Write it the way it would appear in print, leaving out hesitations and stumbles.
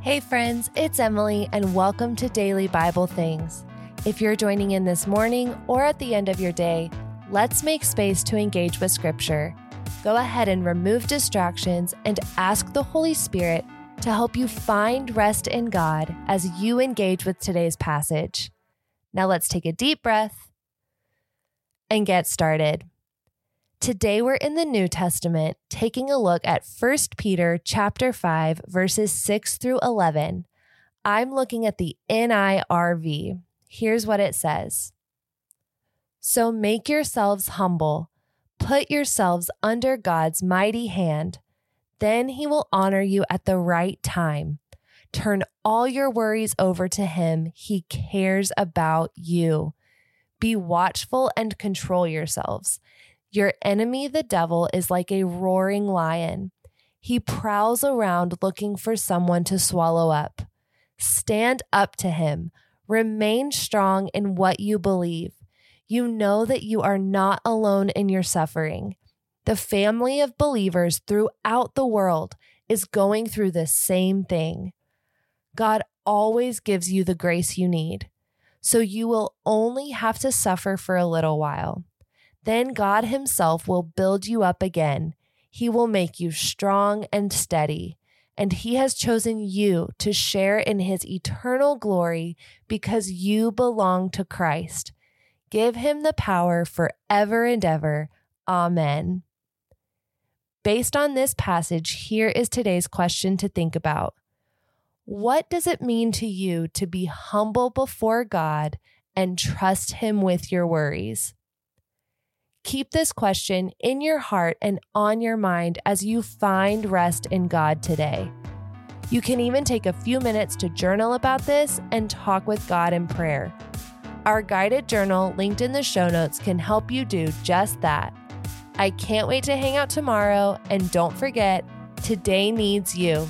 Hey friends, it's Emily and welcome to Daily Bible Things. If you're joining in this morning or at the end of your day, let's make space to engage with Scripture. Go ahead and remove distractions and ask the Holy Spirit to help you find rest in God as you engage with today's passage. Now let's take a deep breath and get started. Today we're in the New Testament, taking a look at 1 Peter chapter 5, verses 6 through 11. I'm looking at the NIRV. Here's what it says. So make yourselves humble, put yourselves under God's mighty hand. Then he will honor you at the right time. Turn all your worries over to him. He cares about you. Be watchful and control yourselves. Your enemy, the devil, is like a roaring lion. He prowls around looking for someone to swallow up. Stand up to him. Remain strong in what you believe. You know that you are not alone in your suffering. The family of believers throughout the world is going through the same thing. God always gives you the grace you need, so you will only have to suffer for a little while. Then God himself will build you up again. He will make you strong and steady, and he has chosen you to share in his eternal glory because you belong to Christ. Give him the power forever and ever. Amen. Based on this passage, here is today's question to think about. What does it mean to you to be humble before God and trust him with your worries? Keep this question in your heart and on your mind as you find rest in God today. You can even take a few minutes to journal about this and talk with God in prayer. Our guided journal linked in the show notes can help you do just that. I can't wait to hang out tomorrow, and don't forget, today needs you.